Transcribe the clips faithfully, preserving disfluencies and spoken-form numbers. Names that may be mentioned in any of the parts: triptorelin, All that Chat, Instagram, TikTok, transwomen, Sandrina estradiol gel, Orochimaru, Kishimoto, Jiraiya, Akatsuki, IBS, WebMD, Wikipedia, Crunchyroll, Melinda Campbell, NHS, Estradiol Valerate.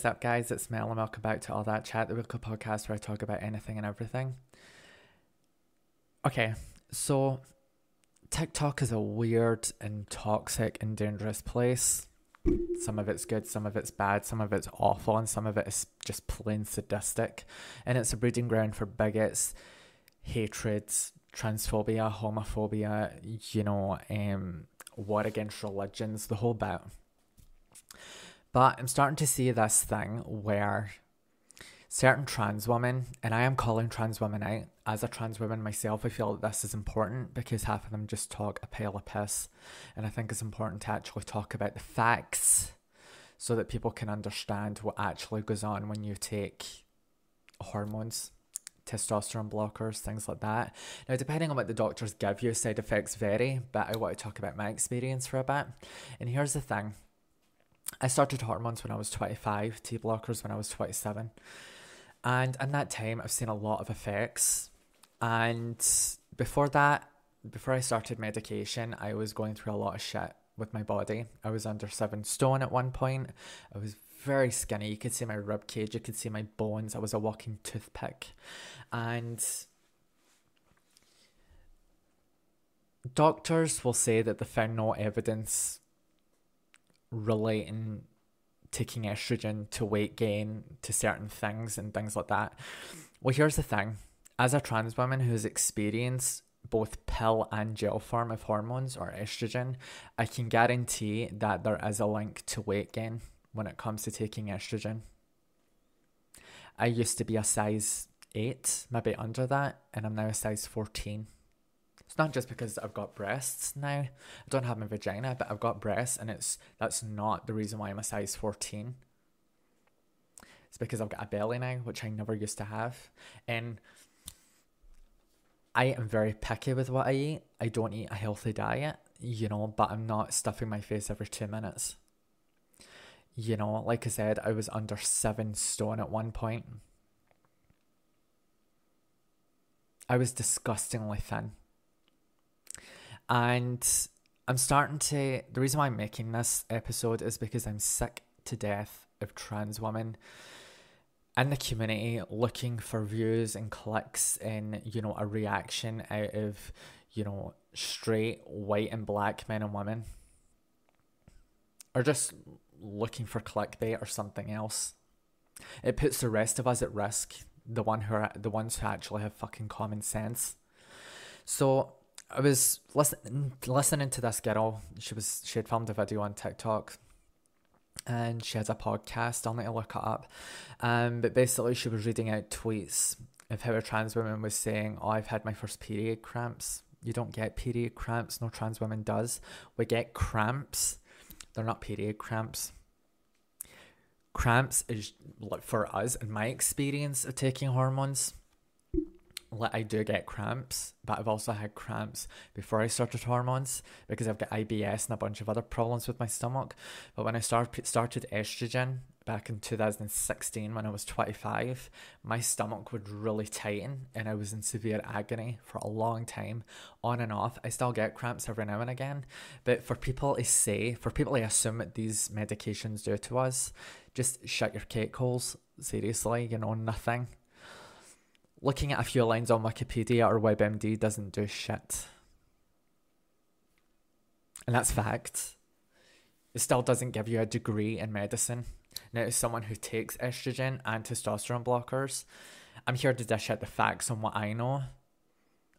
is up, guys? It's Mel and welcome back to All That Chat, the weekly podcast where I talk about anything and everything. Okay, so TikTok is a weird and toxic and dangerous place. Some of it's good, some of it's bad, some of it's awful, and some of it is just plain sadistic. And it's a breeding ground for bigots, hatred, transphobia, homophobia, you know, um, war against religions, the whole bit. But I'm starting to see this thing where certain trans women, and I am calling trans women out, as a trans woman myself, I feel that this is important because half of them just talk a pile of piss. And I think it's important to actually talk about the facts so that people can understand what actually goes on when you take hormones, testosterone blockers, things like that. Now, depending on what the doctors give you, side effects vary, but I want to talk about my experience for a bit. And here's the thing. I started hormones when I was twenty-five, T blockers when I was twenty-seven. And in that time, I've seen a lot of effects. And before that, before I started medication, I was going through a lot of shit with my body. I was under seven stone at one point. I was very skinny. You could see my rib cage. You could see my bones. I was a walking toothpick. And doctors will say that they found no evidence relating taking estrogen to weight gain, to certain things and things like that. Well, here's the thing. As a trans woman who's experienced both pill and gel form of hormones or estrogen, I can guarantee that there is a link to weight gain when it comes to taking estrogen. I used to be a size eight, maybe under that, and I'm now a size fourteen. It's not just because I've got breasts now. I don't have my vagina, but I've got breasts, and it's that's not the reason why I'm a size fourteen. It's because I've got a belly now, which I never used to have. And I am very picky with what I eat. I don't eat a healthy diet, you know, but I'm not stuffing my face every two minutes. You know, like I said, I was under seven stone at one point. I was disgustingly thin. And I'm starting to, the reason why I'm making this episode is because I'm sick to death of trans women in the community looking for views and clicks and, you know, a reaction out of, you know, straight, white and black men and women. Or just looking for clickbait or something else. It puts the rest of us at risk, the one who are, the ones who actually have fucking common sense. So I was listen, listening to this girl. She was she had filmed a video on TikTok, and she has a podcast. I'll need to look it up. Um, but basically, she was reading out tweets of how a trans woman was saying, "Oh, I've had my first period cramps. You don't get period cramps. No trans woman does. We get cramps. They're not period cramps. Cramps is for us, in my experience of taking hormones." Like, I do get cramps, but I've also had cramps before I started hormones because I've got I B S and a bunch of other problems with my stomach. But when I start, started estrogen back in two thousand sixteen when I was twenty-five, my stomach would really tighten and I was in severe agony for a long time, on and off. I still get cramps every now and again, but for people to say, for people to assume that these medications do to us, just shut your cake holes, seriously, you know, nothing. Looking at a few lines on Wikipedia or WebMD doesn't do shit. And that's fact. It still doesn't give you a degree in medicine. Now, as someone who takes estrogen and testosterone blockers, I'm here to dish out the facts on what I know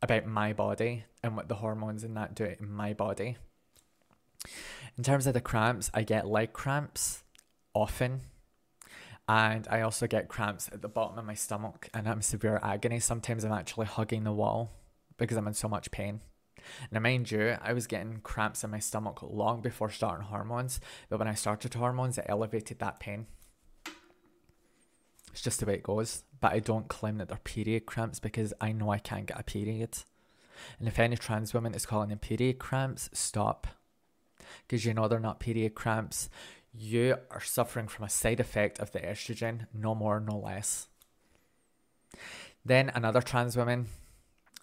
about my body and what the hormones in that do in my body. In terms of the cramps, I get leg cramps often. And I also get cramps at the bottom of my stomach and I'm in severe agony. Sometimes I'm actually hugging the wall because I'm in so much pain. Now, mind you, I was getting cramps in my stomach long before starting hormones. But when I started hormones, it elevated that pain. It's just the way it goes. But I don't claim that they're period cramps because I know I can't get a period. And if any trans woman is calling them period cramps, stop. Because you know they're not period cramps. You are suffering from a side effect of the estrogen, no more, no less. Then another trans woman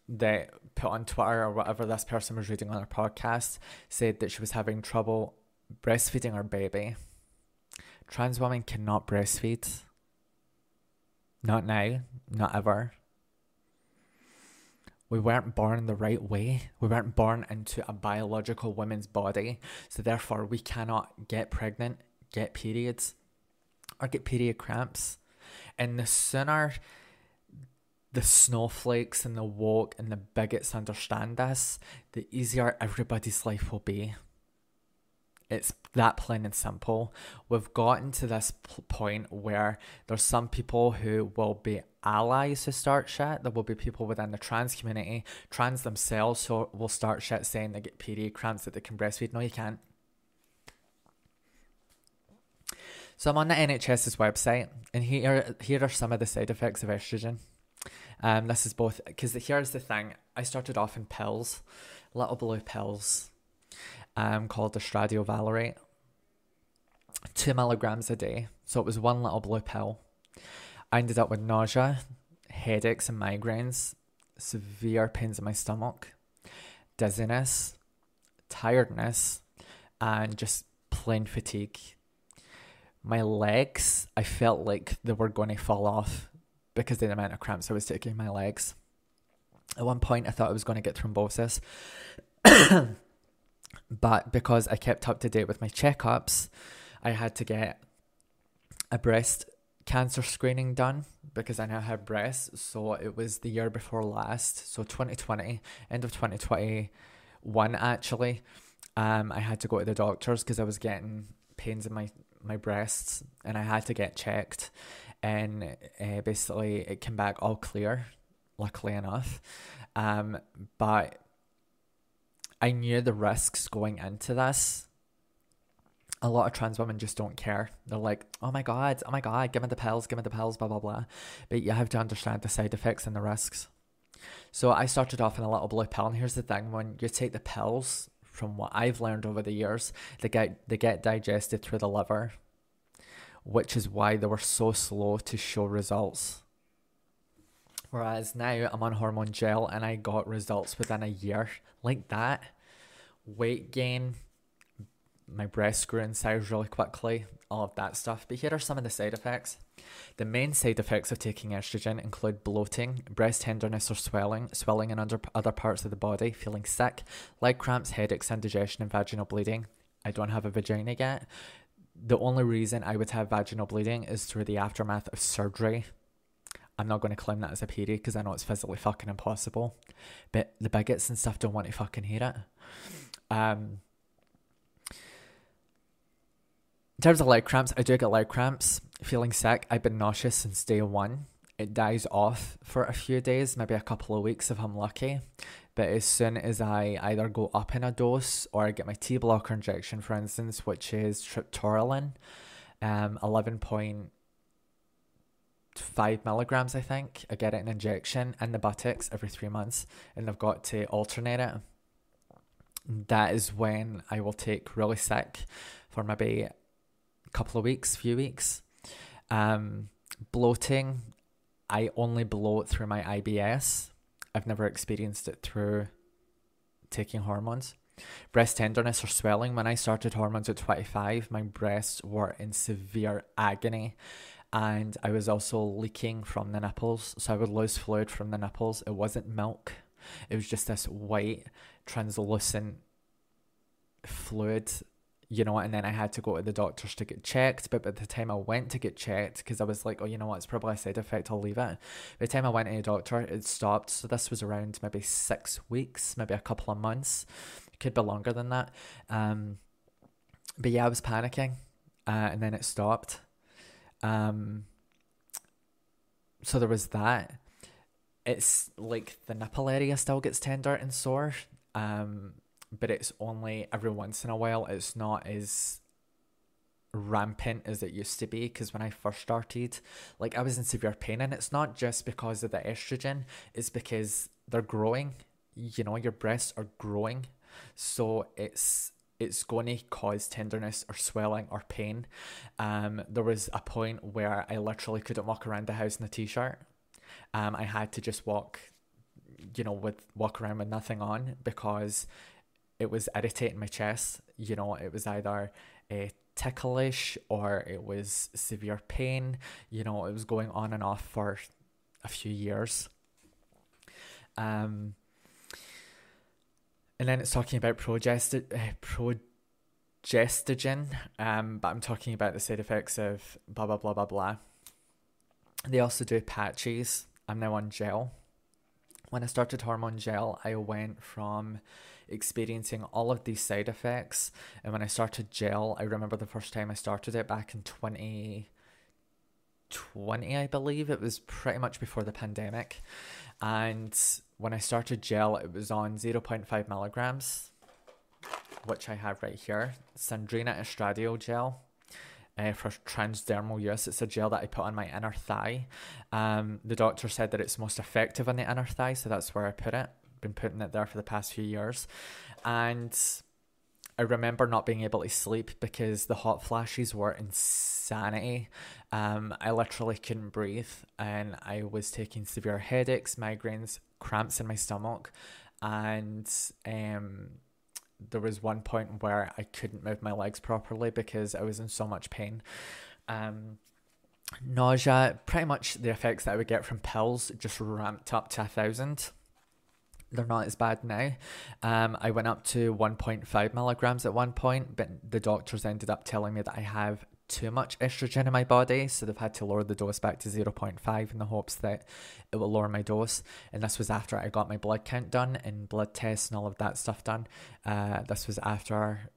that put on Twitter or whatever this person was reading on her podcast said that she was having trouble breastfeeding her baby. trans women cannot breastfeed. Not now, not ever. We weren't born the right way. We weren't born into a biological woman's body. So therefore, we cannot get pregnant, get periods, or get period cramps. And the sooner the snowflakes and the woke and the bigots understand this, the easier everybody's life will be. It's that plain and simple. We've gotten to this point where there's some people who will be allies who start shit. There will be people within the trans community, trans themselves, who will start shit saying they get period cramps, that they can breastfeed. No, you can't. So I'm on the N H S's website, and here, here are some of the side effects of estrogen. Um, this is both, because here's the thing. I started off in pills, little blue pills. Um, called Estradiol Valerate, two milligrams a day. So it was one little blue pill. I ended up with nausea, headaches and migraines, severe pains in my stomach, dizziness, tiredness, and just plain fatigue. My legs, I felt like they were going to fall off because of the amount of cramps I was taking in my legs. At one point, I thought I was going to get thrombosis. But because I kept up to date with my checkups, I had to get a breast cancer screening done because I now have breasts. So it was the year before last. So twenty twenty, end of twenty twenty-one, actually, um, I had to go to the doctors because I was getting pains in my, my breasts and I had to get checked. And uh, basically it came back all clear, luckily enough. Um, but... I knew the risks going into this. A lot of trans women just don't care. They're like, oh my God, oh my God, give me the pills, give me the pills, blah, blah, blah. But you have to understand the side effects and the risks. So I started off in a little blue pill. And here's the thing, when you take the pills, from what I've learned over the years, they get, they get digested through the liver, which is why they were so slow to show results. Whereas now I'm on hormone gel and I got results within a year. Like that. Weight gain. My breasts grew in size really quickly. All of that stuff. But here are some of the side effects. The main side effects of taking estrogen include bloating, breast tenderness or swelling, swelling in under other parts of the body, feeling sick, leg cramps, headaches, indigestion and vaginal bleeding. I don't have a vagina yet. The only reason I would have vaginal bleeding is through the aftermath of surgery. I'm not going to claim that as a period because I know it's physically fucking impossible. But the bigots and stuff don't want to fucking hear it. Um, in terms of leg cramps, I do get leg cramps. Feeling sick, I've been nauseous since day one. It dies off for a few days, maybe a couple of weeks if I'm lucky. But as soon as I either go up in a dose or I get my T blocker injection, for instance, which is triptorelin, um, eleven point five milligrams, I think. I get it an injection in the buttocks every three months and I've got to alternate it. That is when I will take really sick for maybe a couple of weeks, few weeks. Um, bloating, I only bloat through my I B S. I've never experienced it through taking hormones. Breast tenderness or swelling. When I started hormones at twenty-five, my breasts were in severe agony. And I was also leaking from the nipples. So I would lose fluid from the nipples. It wasn't milk. It was just this white, translucent fluid, you know, and then I had to go to the doctors to get checked. But by the time I went to get checked, because I was like, oh, you know what, it's probably a side effect, I'll leave it. By the time I went to the doctor, it stopped. So this was around maybe six weeks, maybe a couple of months. It could be longer than that. Um, but yeah, I was panicking. Uh, and then it stopped. Um, so there was that. It's like the nipple area still gets tender and sore, um, but it's only every once in a while. It's not as rampant as it used to be, because when I first started, like, I was in severe pain, and it's not just because of the estrogen, it's because they're growing, you know, your breasts are growing, so it's it's going to cause tenderness or swelling or pain. Um, there was a point where I literally couldn't walk around the house in a t-shirt. Um, I had to just walk, you know, with walk around with nothing on because it was irritating my chest. You know, it was either uh, ticklish or it was severe pain. You know, it was going on and off for a few years. Um, and then it's talking about progesti- uh, progestogen, um, but I'm talking about the side effects of blah, blah, blah, blah, blah. They also do patches. I'm now on gel. When I started hormone gel, I went from experiencing all of these side effects. And when I started gel, I remember the first time I started it back in twenty twenty, I believe. It was pretty much before the pandemic. And when I started gel, it was on zero point five milligrams, which I have right here. Sandrina estradiol gel. Uh, for transdermal use. It's a gel that I put on my inner thigh. Um, the doctor said that it's most effective on the inner thigh, so that's where I put it. Been putting it there for the past few years. And I remember not being able to sleep because the hot flashes were insanity. Um, I literally couldn't breathe, and I was taking severe headaches, migraines, cramps in my stomach, and um. There was one point where I couldn't move my legs properly because I was in so much pain. Um, nausea, pretty much the effects that I would get from pills just ramped up to a thousand. They're not as bad now. Um, I went up to one point five milligrams at one point, but the doctors ended up telling me that I have too much estrogen in my body, so they've had to lower the dose back to zero point five in the hopes that it will lower my dose. And this was after I got my blood count done and blood tests and all of that stuff done. Uh, this was after,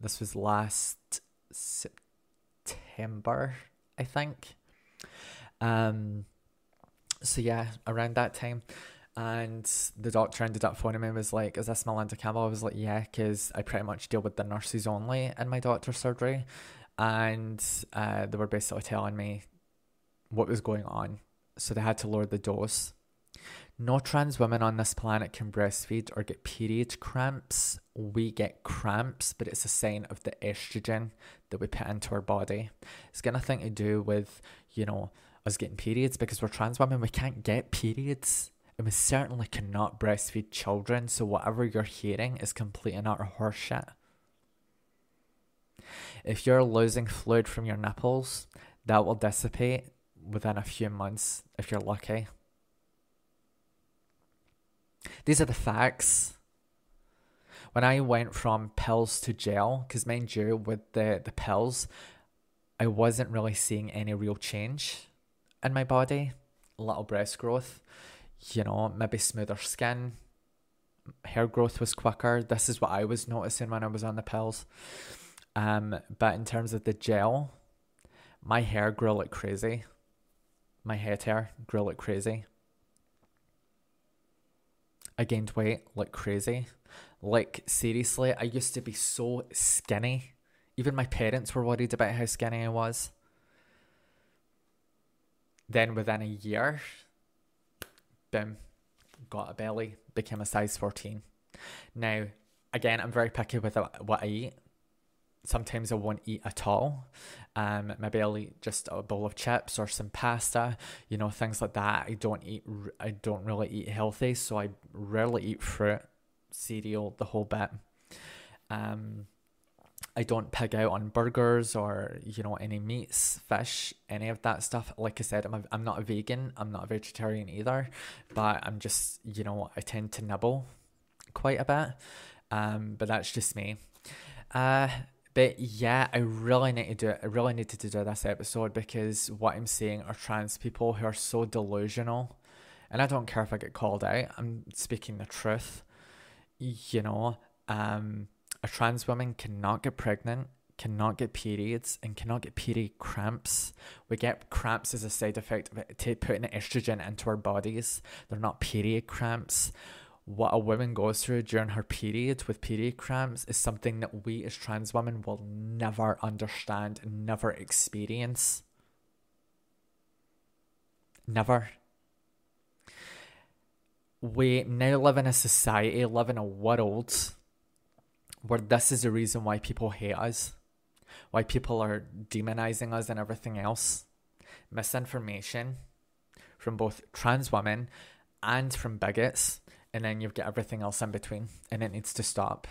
this was last September, I think. Um, so yeah, around that time. And the doctor ended up phoning me and was like, is this Melinda Campbell? I was like, yeah, because I pretty much deal with the nurses only in my doctor's surgery. And uh, they were basically telling me what was going on. So they had to lower the dose. No trans women on this planet can breastfeed or get period cramps. We get cramps, but it's a sign of the estrogen that we put into our body. It's got nothing to do with, you know, us getting periods, because we're trans women. We can't get periods. And we certainly cannot breastfeed children. So whatever you're hearing is complete and utter horseshit. If you're losing fluid from your nipples, that will dissipate within a few months if you're lucky. These are the facts. When I went from pills to gel, because mind you, with the, the pills, I wasn't really seeing any real change in my body. Little breast growth, you know, maybe smoother skin, hair growth was quicker. This is what I was noticing when I was on the pills. Um, but in terms of the gel, my hair grew like crazy. My head hair grew like crazy. I gained weight like crazy. Like, seriously, I used to be so skinny. Even my parents were worried about how skinny I was. Then within a year, boom, got a belly, became a size fourteen. Now, again, I'm very picky with what I eat. Sometimes I won't eat at all. Um, maybe I'll eat just a bowl of chips or some pasta, you know, things like that. I don't eat. I don't really eat healthy, so I rarely eat fruit, cereal, the whole bit. Um, I don't pig out on burgers or, you know, any meats, fish, any of that stuff. Like I said, I'm a, I'm not a vegan. I'm not a vegetarian either, but I'm just, you know, I tend to nibble quite a bit. Um, but that's just me. Uh. But yeah, I really need to do it. I really needed to do this episode because what I'm seeing are trans people who are so delusional. And I don't care if I get called out. I'm speaking the truth. You know, um, a trans woman cannot get pregnant, cannot get periods, and cannot get period cramps. We get cramps as a side effect of putting estrogen into our bodies. They're not period cramps. What a woman goes through during her period with period cramps is something that we as trans women will never understand and never experience. Never. We now live in a society, live in a world where this is the reason why people hate us, why people are demonizing us and everything else. Misinformation from both trans women and from bigots. And then you've got everything else in between, and it needs to stop.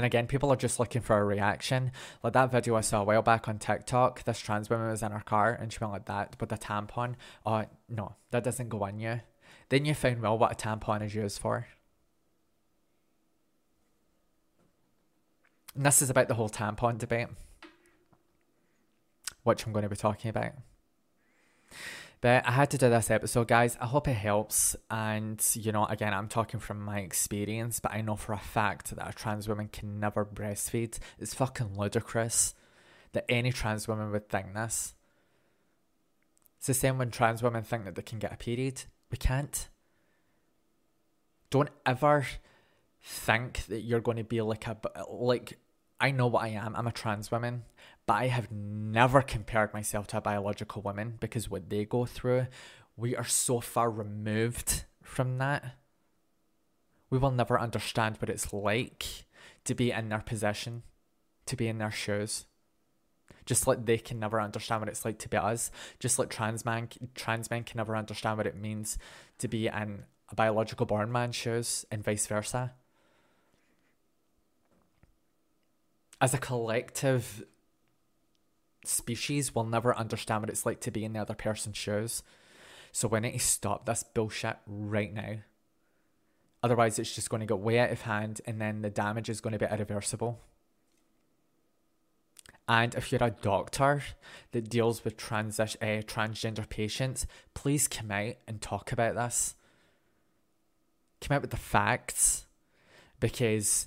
And again, people are just looking for a reaction. Like that video I saw a while back on TikTok, this trans woman was in her car and she went like that with a tampon. Oh, no, that doesn't go on you. Then you find well what a tampon is used for. And this is about the whole tampon debate, which I'm going to be talking about. But I had to do this episode, guys. I hope it helps. And, you know, again, I'm talking from my experience, but I know for a fact that a trans woman can never breastfeed. It's fucking ludicrous that any trans woman would think this. It's the same when trans women think that they can get a period. We can't. Don't ever think that you're going to be like a... like. I know what I am. I'm a trans woman, but I have never compared myself to a biological woman because what they go through, we are so far removed from that. We will never understand what it's like to be in their position, to be in their shoes. Just like they can never understand what it's like to be us. Just like trans man, trans men can never understand what it means to be in a biological born man's shoes and vice versa. As a collective species, we'll never understand what it's like to be in the other person's shoes. So we need to stop this bullshit right now. Otherwise, it's just going to get way out of hand and then the damage is going to be irreversible. And if you're a doctor that deals with transi- uh, transgender patients, please come out and talk about this. Come out with the facts, because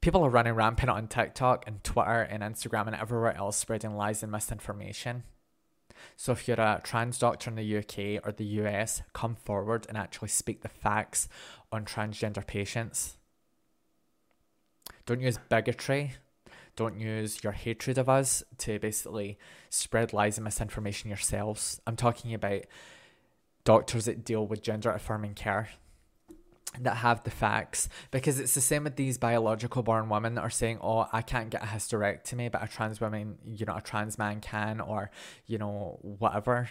people are running rampant on TikTok and Twitter and Instagram and everywhere else spreading lies and misinformation. So if you're a trans doctor in the U K or the U S, come forward and actually speak the facts on transgender patients. Don't use bigotry. Don't use your hatred of us to basically spread lies and misinformation yourselves. I'm talking about doctors that deal with gender affirming care, that have the facts, because it's the same with these biological born women that are saying, oh, I can't get a hysterectomy, but a trans woman, you know, a trans man can, or, you know, whatever.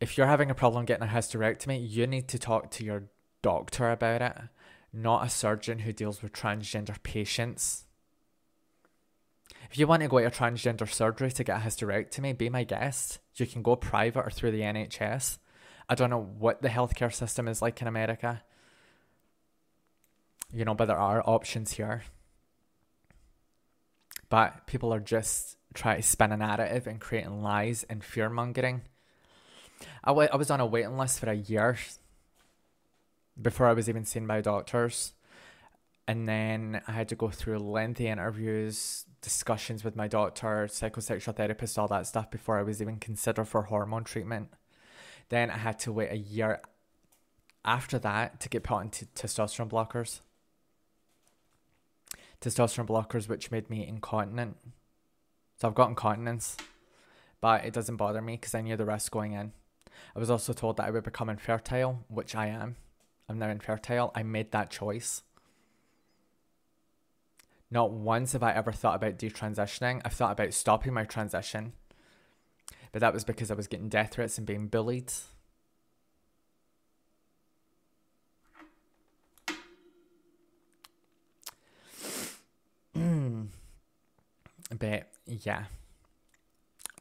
If you're having a problem getting a hysterectomy, you need to talk to your doctor about it, not a surgeon who deals with transgender patients. If you want to go to a transgender surgery to get a hysterectomy, be my guest. You can go private or through the N H S. I don't know what the healthcare system is like in America, you know, but there are options here. But people are just trying to spin a narrative and creating lies and fear-mongering. I, w I was on a waiting list for a year before I was even seen by doctors. And then I had to go through lengthy interviews, discussions with my doctor, psychosexual therapist, all that stuff before I was even considered for hormone treatment. Then I had to wait a year after that to get put into testosterone blockers. Testosterone blockers, which made me incontinent. So I've got incontinence, but it doesn't bother me because I knew the risk going in. I was also told that I would become infertile, which I am. I'm now infertile. I made that choice. Not once have I ever thought about detransitioning. I've thought about stopping my transition. But that was because I was getting death threats and being bullied. But yeah,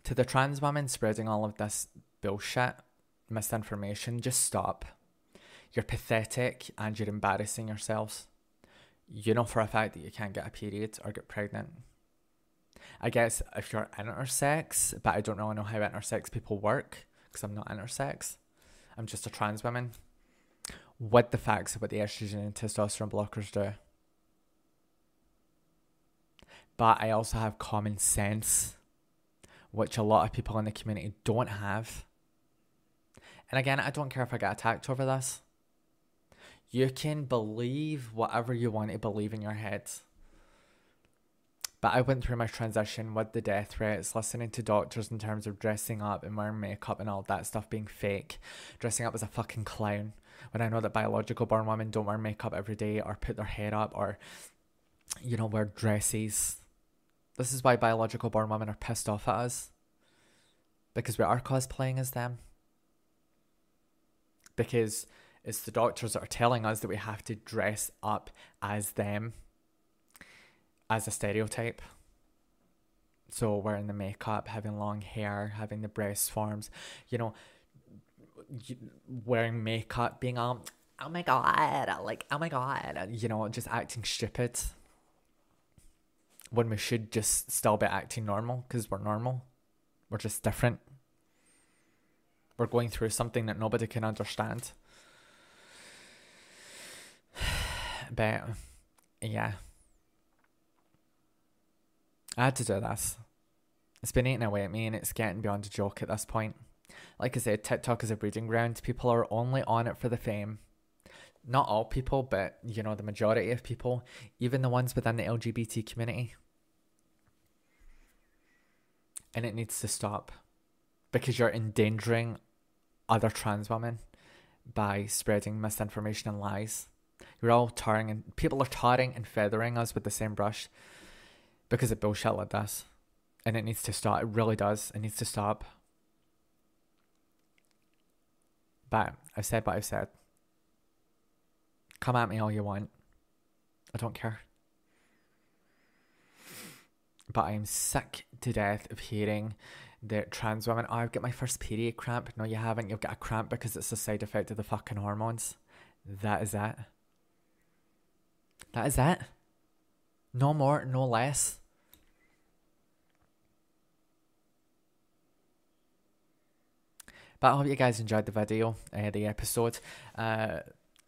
to the trans women spreading all of this bullshit, misinformation, just stop. You're pathetic and you're embarrassing yourselves. You know for a fact that you can't get a period or get pregnant. I guess if you're intersex, but I don't really know how intersex people work because I'm not intersex. I'm just a trans woman. What the facts of what the estrogen and testosterone blockers do. But I also have common sense, which a lot of people in the community don't have. And again, I don't care if I get attacked over this. You can believe whatever you want to believe in your head. But I went through my transition with the death threats, listening to doctors in terms of dressing up and wearing makeup and all that stuff being fake. Dressing up as a fucking clown. When I know that biological born women don't wear makeup every day or put their hair up or, you know, wear dresses. This is why biological born women are pissed off at us. Because we are cosplaying as them. Because it's the doctors that are telling us that we have to dress up as them. as a stereotype. So wearing the makeup, having long hair, having the breast forms, you know, wearing makeup, being um, oh my god, like, oh my god, you know, just acting stupid. When we should just still be acting normal, because we're normal. We're just different. We're going through something that nobody can understand. But, yeah. I had to do this. It's been eating away at me and it's getting beyond a joke at this point. Like I said, TikTok is a breeding ground. People are only on it for the fame. Not all people, but, you know, the majority of people, even the ones within the L G B T community. And it needs to stop. Because you're endangering other trans women by spreading misinformation and lies. You're all tarring and people are tarring and feathering us with the same brush because of bullshit like this. And it needs to stop. It really does. It needs to stop. But I've said what I've said. Come at me all you want. I don't care. But I am sick to death of hearing that trans women, oh, I've got my first period cramp. No, you haven't. You'll get a cramp because it's a side effect of the fucking hormones. That is it. That is it. No more, no less. But I hope you guys enjoyed the video, uh, the episode. Uh...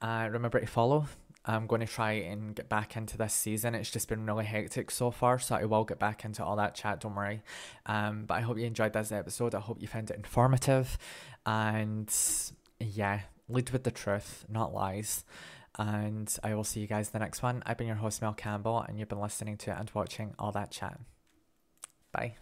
Uh, remember to follow. I'm going to try and get back into this season. It's just been really hectic so far, so I will get back into all that chat, don't worry. Um, but I hope you enjoyed this episode. I hope you found it informative. And yeah, lead with the truth, not lies. And I will see you guys in the next one. I've been your host, Mel Campbell, and you've been listening to and watching All That Chat. Bye.